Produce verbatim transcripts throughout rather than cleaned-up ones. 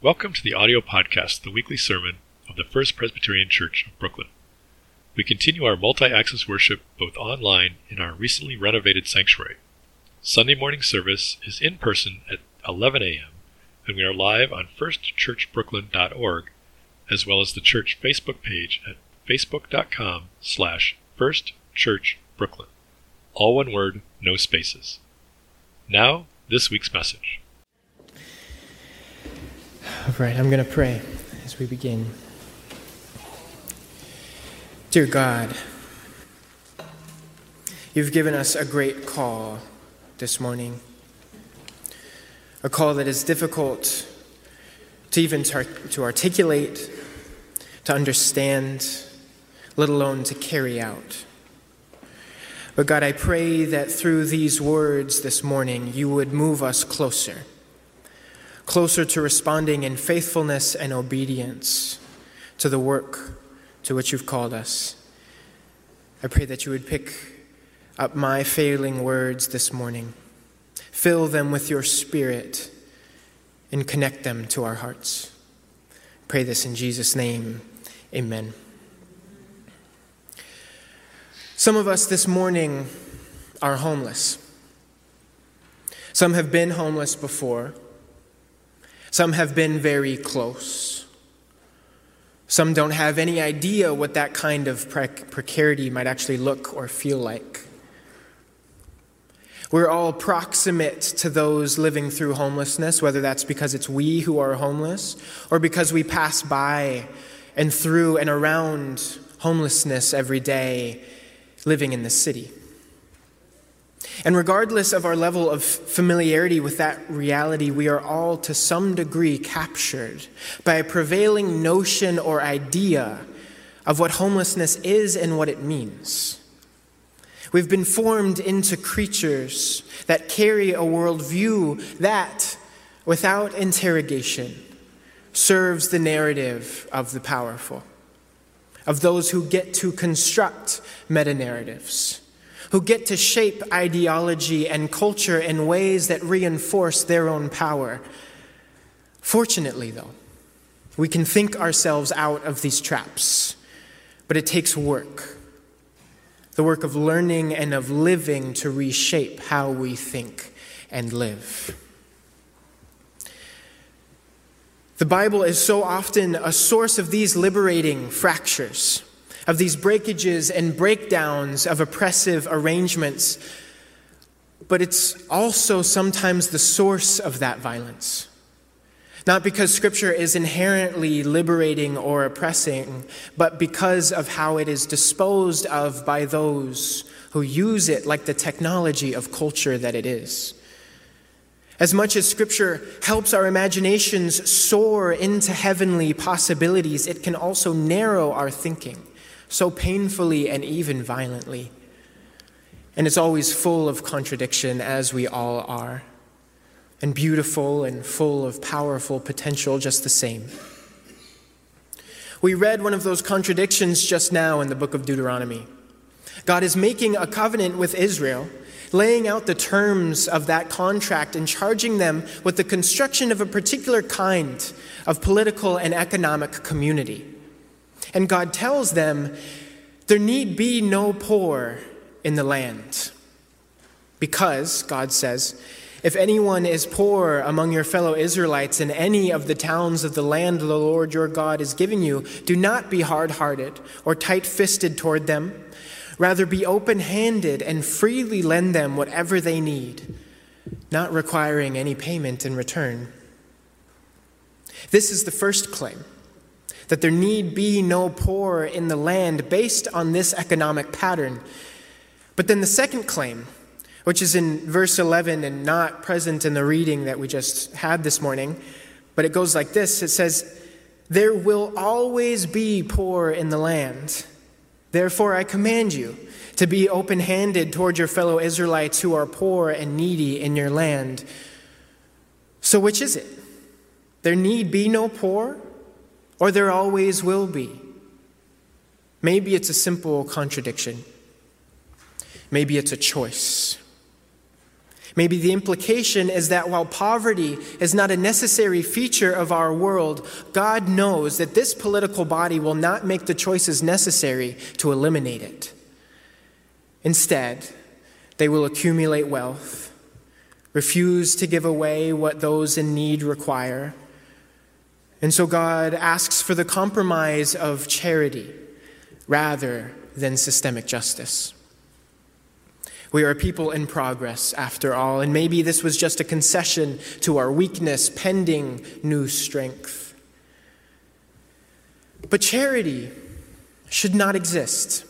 Welcome to the audio podcast, the weekly sermon of the First Presbyterian Church of Brooklyn. We continue our multi-access worship both online and our recently renovated sanctuary. Sunday morning service is in person at eleven a.m., and we are live on first church brooklyn dot org, as well as the church Facebook page at facebook.com slash firstchurchbrooklyn. All one word, no spaces. Now, this week's message. All right, I'm going to pray as we begin. Dear God, you've given us a great call this morning, a call that is difficult to even tar- to articulate, to understand, let alone to carry out. But God, I pray that through these words this morning, you would move us closer. Closer to responding in faithfulness and obedience to the work to which you've called us. I pray that you would pick up my failing words this morning, fill them with your Spirit, and connect them to our hearts. I pray this in Jesus' name. Amen. Some of us this morning are homeless. Some have been homeless before. Some have been very close. Some don't have any idea what that kind of prec- precarity might actually look or feel like. We're all proximate to those living through homelessness, whether that's because it's we who are homeless or because we pass by and through and around homelessness every day living in the city. And regardless of our level of familiarity with that reality, we are all to some degree captured by a prevailing notion or idea of what homelessness is and what it means. We've been formed into creatures that carry a worldview that, without interrogation, serves the narrative of the powerful, of those who get to construct meta-narratives, who get to shape ideology and culture in ways that reinforce their own power. Fortunately, though, we can think ourselves out of these traps, but it takes work, the work of learning and of living to reshape how we think and live. The Bible is so often a source of these liberating fractures, of these breakages and breakdowns of oppressive arrangements, but it's also sometimes the source of that violence. Not because Scripture is inherently liberating or oppressing, but because of how it is disposed of by those who use it like the technology of culture that it is. As much as Scripture helps our imaginations soar into heavenly possibilities, it can also narrow our thinking, so painfully and even violently. And it's always full of contradiction, as we all are, and beautiful and full of powerful potential just the same. We read one of those contradictions just now in the book of Deuteronomy. God is making a covenant with Israel, laying out the terms of that contract and charging them with the construction of a particular kind of political and economic community. And God tells them, there need be no poor in the land. Because, God says, if anyone is poor among your fellow Israelites in any of the towns of the land the Lord your God is giving you, do not be hard-hearted or tight-fisted toward them. Rather, be open-handed and freely lend them whatever they need, not requiring any payment in return. This is the first claim, that there need be no poor in the land based on this economic pattern. But then the second claim, which is in verse eleven and not present in the reading that we just had this morning, but it goes like this. It says, there will always be poor in the land. Therefore, I command you to be open-handed toward your fellow Israelites who are poor and needy in your land. So which is it? There need be no poor? Or there always will be. Maybe it's a simple contradiction. Maybe it's a choice. Maybe the implication is that while poverty is not a necessary feature of our world, God knows that this political body will not make the choices necessary to eliminate it. Instead, they will accumulate wealth, refuse to give away what those in need require. And so God asks for the compromise of charity rather than systemic justice. We are a people in progress, after all, and maybe this was just a concession to our weakness pending new strength. But charity should not exist,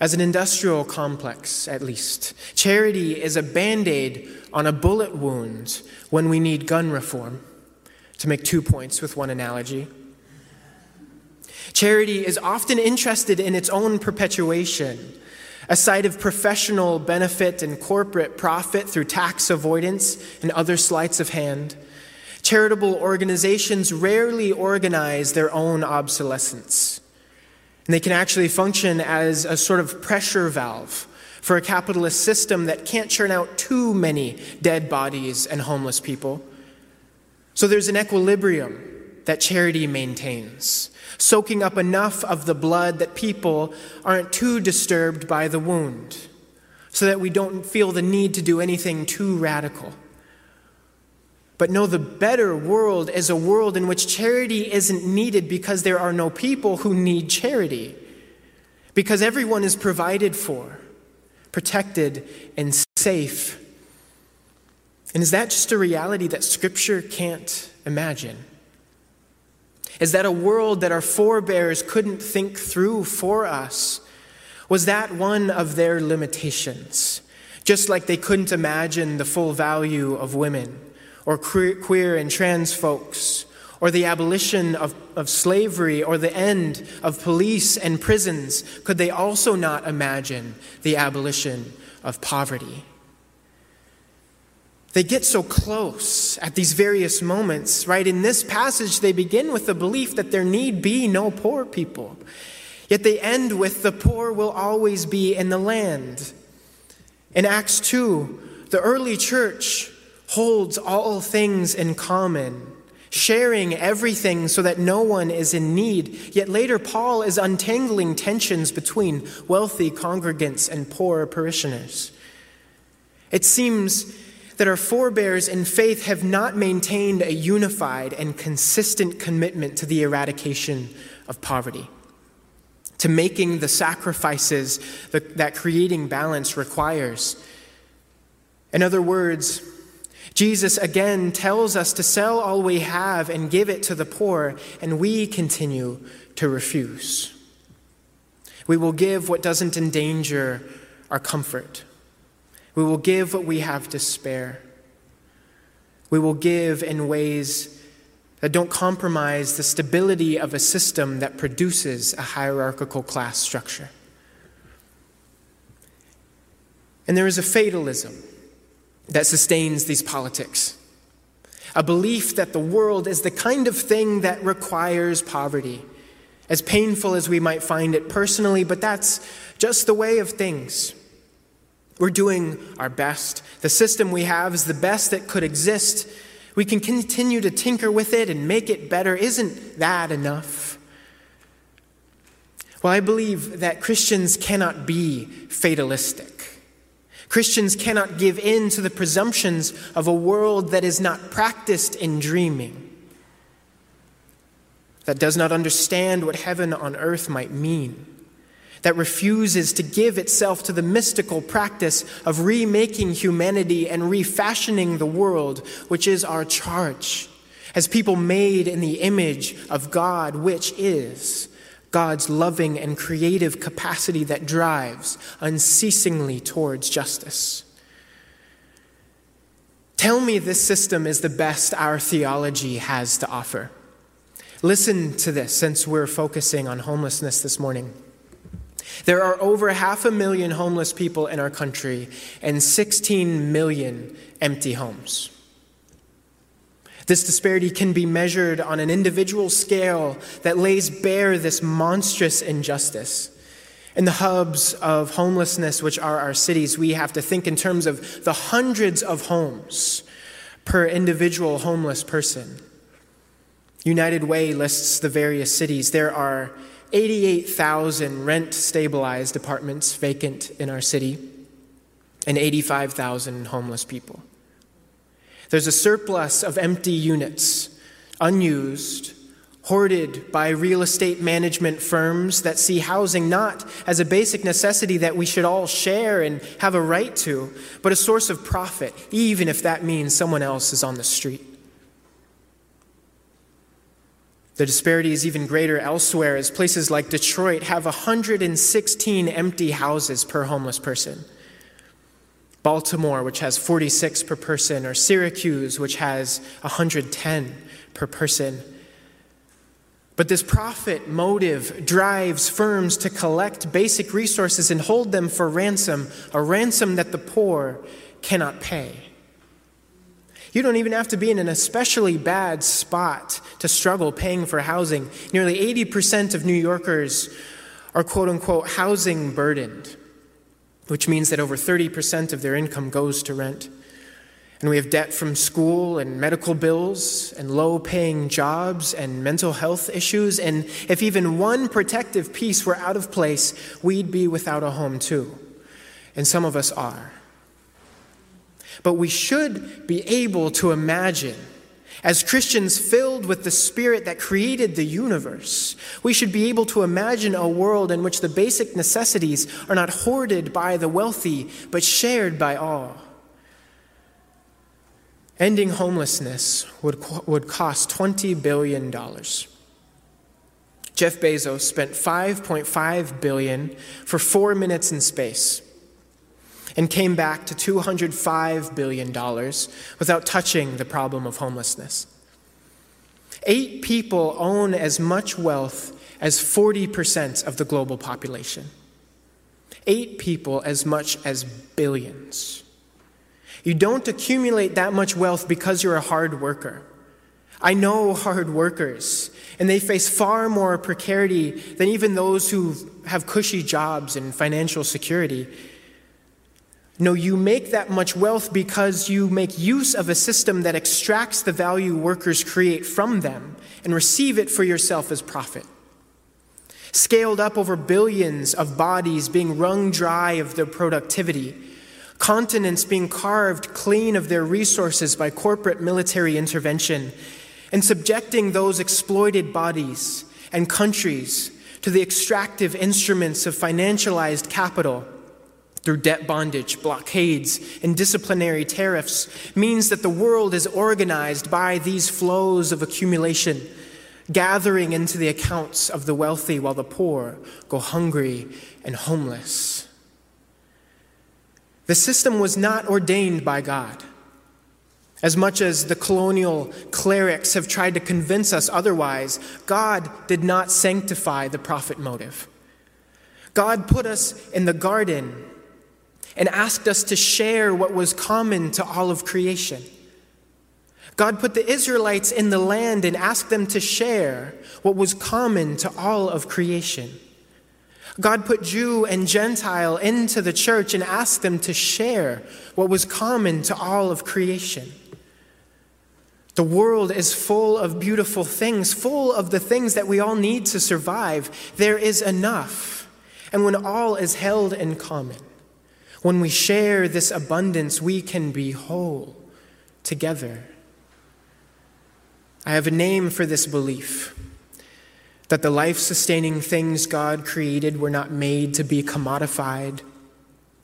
as an industrial complex, at least. Charity is a band-aid on a bullet wound when we need gun reform, to make two points with one analogy. Charity is often interested in its own perpetuation, a site of professional benefit and corporate profit through tax avoidance and other sleights of hand. Charitable organizations rarely organize their own obsolescence, and they can actually function as a sort of pressure valve for a capitalist system that can't churn out too many dead bodies and homeless people. So there's an equilibrium that charity maintains, soaking up enough of the blood that people aren't too disturbed by the wound, so that we don't feel the need to do anything too radical. But no, the better world is a world in which charity isn't needed because there are no people who need charity, because everyone is provided for, protected, and safe. And is that just a reality that Scripture can't imagine? Is that a world that our forebears couldn't think through for us? Was that one of their limitations? Just like they couldn't imagine the full value of women, or queer and trans folks, or the abolition of, of slavery, or the end of police and prisons, could they also not imagine the abolition of poverty? They get so close at these various moments, right? In this passage, they begin with the belief that there need be no poor people. Yet they end with the poor will always be in the land. In Acts two, the early church holds all things in common, sharing everything so that no one is in need. Yet later, Paul is untangling tensions between wealthy congregants and poor parishioners. It seems that our forebears in faith have not maintained a unified and consistent commitment to the eradication of poverty, to making the sacrifices that creating balance requires. In other words, Jesus again tells us to sell all we have and give it to the poor, and we continue to refuse. We will give what doesn't endanger our comfort. We will give what we have to spare. We will give in ways that don't compromise the stability of a system that produces a hierarchical class structure. And there is a fatalism that sustains these politics, a belief that the world is the kind of thing that requires poverty, as painful as we might find it personally, but that's just the way of things. We're doing our best. The system we have is the best that could exist. We can continue to tinker with it and make it better. Isn't that enough? Well, I believe that Christians cannot be fatalistic. Christians cannot give in to the presumptions of a world that is not practiced in dreaming, that does not understand what heaven on earth might mean, that refuses to give itself to the mystical practice of remaking humanity and refashioning the world, which is our charge, as people made in the image of God, which is God's loving and creative capacity that drives unceasingly towards justice. Tell me this system is the best our theology has to offer. Listen to this, since we're focusing on homelessness this morning. There are over half a million homeless people in our country and sixteen million empty homes. This disparity can be measured on an individual scale that lays bare this monstrous injustice. In the hubs of homelessness, which are our cities, we have to think in terms of the hundreds of homes per individual homeless person. United Way lists the various cities. There are eighty-eight thousand rent-stabilized apartments vacant in our city and eighty-five thousand homeless people. There's a surplus of empty units, unused, hoarded by real estate management firms that see housing not as a basic necessity that we should all share and have a right to, but a source of profit, even if that means someone else is on the street. The disparity is even greater elsewhere, as places like Detroit have one hundred sixteen empty houses per homeless person. Baltimore, which has forty-six per person, or Syracuse, which has one hundred ten per person. But this profit motive drives firms to collect basic resources and hold them for ransom, a ransom that the poor cannot pay. You don't even have to be in an especially bad spot to struggle paying for housing. Nearly eighty percent of New Yorkers are quote-unquote housing burdened, which means that over thirty percent of their income goes to rent. And we have debt from school and medical bills and low-paying jobs and mental health issues. And if even one protective piece were out of place, we'd be without a home too. And some of us are. But we should be able to imagine, as Christians filled with the Spirit that created the universe, we should be able to imagine a world in which the basic necessities are not hoarded by the wealthy, but shared by all. Ending homelessness would, would cost twenty billion dollars. Jeff Bezos spent five point five billion dollars for four minutes in space, and came back to two hundred five billion dollars without touching the problem of homelessness. Eight people own as much wealth as forty percent of the global population. Eight people as much as billions. You don't accumulate that much wealth because you're a hard worker. I know hard workers, and they face far more precarity than even those who have cushy jobs and financial security. No, you make that much wealth because you make use of a system that extracts the value workers create from them and receive it for yourself as profit. Scaled up over billions of bodies being wrung dry of their productivity, continents being carved clean of their resources by corporate military intervention, and subjecting those exploited bodies and countries to the extractive instruments of financialized capital through debt bondage, blockades, and disciplinary tariffs, means that the world is organized by these flows of accumulation, gathering into the accounts of the wealthy while the poor go hungry and homeless. The system was not ordained by God. As much as the colonial clerics have tried to convince us otherwise, God did not sanctify the profit motive. God put us in the garden and asked us to share what was common to all of creation. God put the Israelites in the land and asked them to share what was common to all of creation. God put Jew and Gentile into the church and asked them to share what was common to all of creation. The world is full of beautiful things, full of the things that we all need to survive. There is enough. And when all is held in common, when we share this abundance, we can be whole together. I have a name for this belief, that the life-sustaining things God created were not made to be commodified,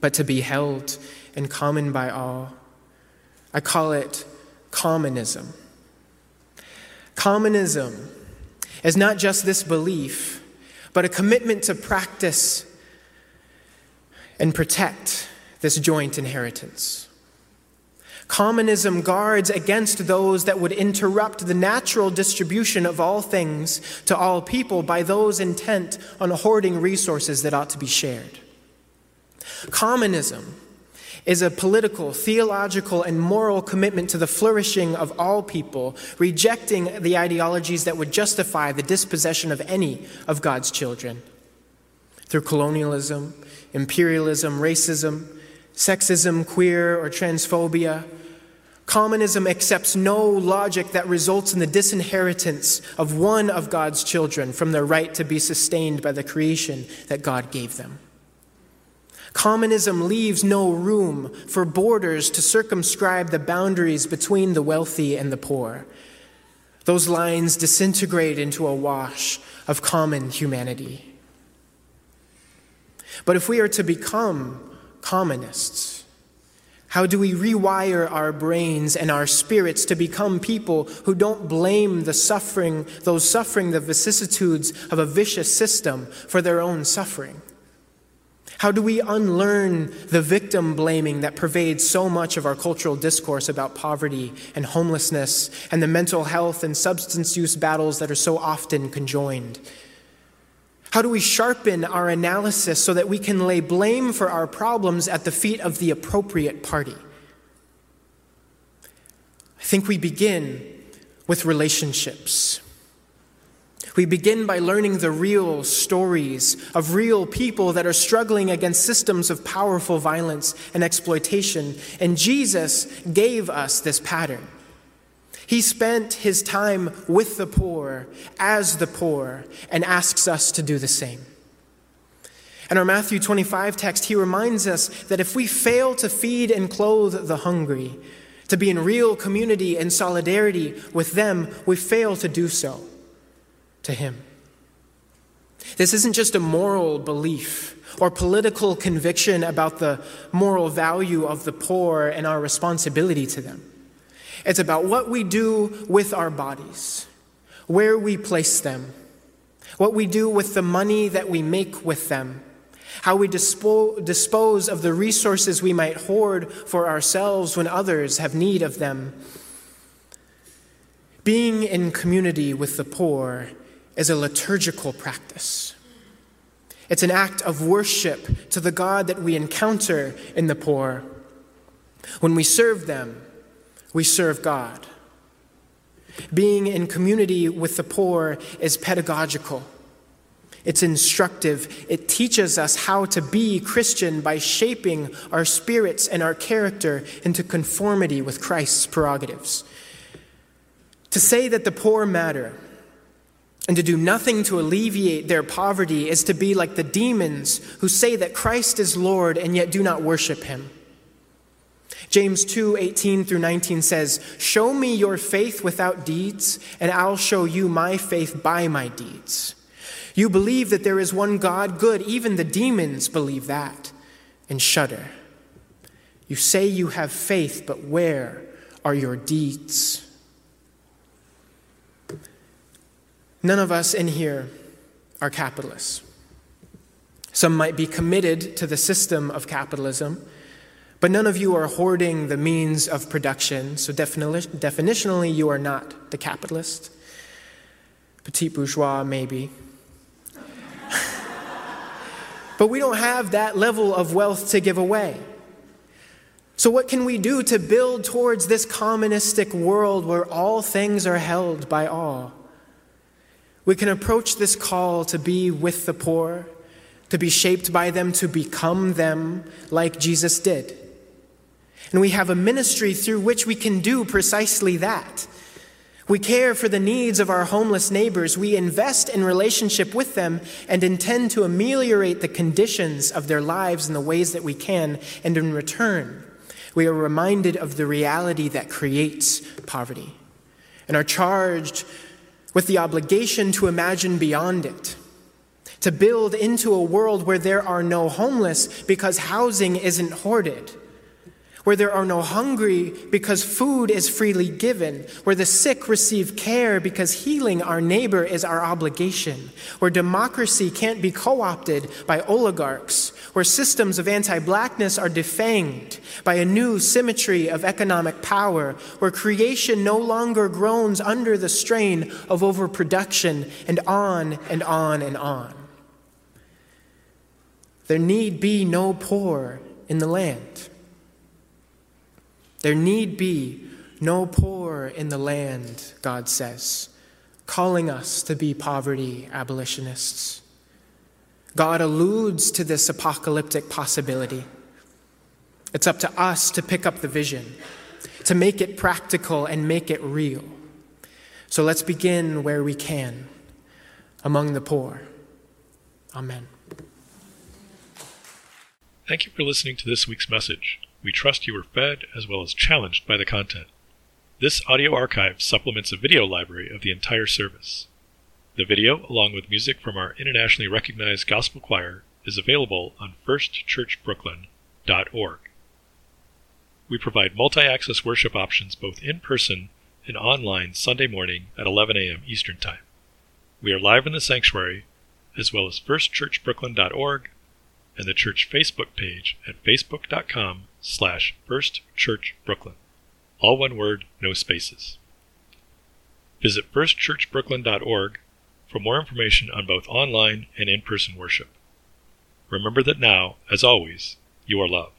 but to be held in common by all. I call it communism. Communism is not just this belief, but a commitment to practice and protect this joint inheritance. Communism guards against those that would interrupt the natural distribution of all things to all people by those intent on hoarding resources that ought to be shared. Communism is a political, theological, and moral commitment to the flourishing of all people, rejecting the ideologies that would justify the dispossession of any of God's children. through colonialism, imperialism, racism, sexism, queer or transphobia. Communism accepts no logic that results in the disinheritance of one of God's children from their right to be sustained by the creation that God gave them. Communism leaves no room for borders to circumscribe the boundaries between the wealthy and the poor. Those lines disintegrate into a wash of common humanity. But if we are to become communists, how do we rewire our brains and our spirits to become people who don't blame the suffering, those suffering the vicissitudes of a vicious system for their own suffering? How do we unlearn the victim blaming that pervades so much of our cultural discourse about poverty and homelessness and the mental health and substance use battles that are so often conjoined? How do we sharpen our analysis so that we can lay blame for our problems at the feet of the appropriate party? I think we begin with relationships. We begin by learning the real stories of real people that are struggling against systems of powerful violence and exploitation. And Jesus gave us this pattern. He spent his time with the poor, as the poor, and asks us to do the same. In our Matthew twenty-five text, he reminds us that if we fail to feed and clothe the hungry, to be in real community and solidarity with them, we fail to do so to him. This isn't just a moral belief or political conviction about the moral value of the poor and our responsibility to them. It's about what we do with our bodies, where we place them, what we do with the money that we make with them, how we dispo- dispose of the resources we might hoard for ourselves when others have need of them. Being in community with the poor is a liturgical practice. It's an act of worship to the God that we encounter in the poor. When we serve them, we serve God. Being in community with the poor is pedagogical. It's instructive. It teaches us how to be Christian by shaping our spirits and our character into conformity with Christ's prerogatives. To say that the poor matter and to do nothing to alleviate their poverty is to be like the demons who say that Christ is Lord and yet do not worship him. James two, eighteen through nineteen says, "Show me your faith without deeds, and I'll show you my faith by my deeds. You believe that there is one God, good, even the demons believe that, and shudder. You say you have faith, but where are your deeds?" None of us in here are capitalists. Some might be committed to the system of capitalism, but none of you are hoarding the means of production, so defini- definitionally you are not the capitalist. Petit bourgeois, maybe. But we don't have that level of wealth to give away. So what can we do to build towards this communistic world where all things are held by all? We can approach this call to be with the poor, to be shaped by them, to become them like Jesus did. And we have a ministry through which we can do precisely that. We care for the needs of our homeless neighbors. We invest in relationship with them and intend to ameliorate the conditions of their lives in the ways that we can. And in return, we are reminded of the reality that creates poverty and are charged with the obligation to imagine beyond it, to build into a world where there are no homeless because housing isn't hoarded, where there are no hungry because food is freely given, where the sick receive care because healing our neighbor is our obligation, where democracy can't be co-opted by oligarchs, where systems of anti-blackness are defanged by a new symmetry of economic power, where creation no longer groans under the strain of overproduction, and on and on and on. There need be no poor in the land. There need be no poor in the land, God says, calling us to be poverty abolitionists, God alludes to this apocalyptic possibility. It's up to us to pick up the vision, to make it practical and make it real. So let's begin where we can, among the poor. Amen. Thank you for listening to this week's message. We trust you were fed as well as challenged by the content. This audio archive supplements a video library of the entire service. The video, along with music from our internationally recognized gospel choir, is available on first church brooklyn dot org. We provide multi-access worship options both in person and online Sunday morning at eleven a.m. Eastern Time. We are live in the sanctuary, as well as first church brooklyn dot org and the church Facebook page at facebook.com slash firstchurchbrooklyn. All one word, no spaces. Visit first church brooklyn dot org for more information on both online and in-person worship. Remember that now, as always, you are loved.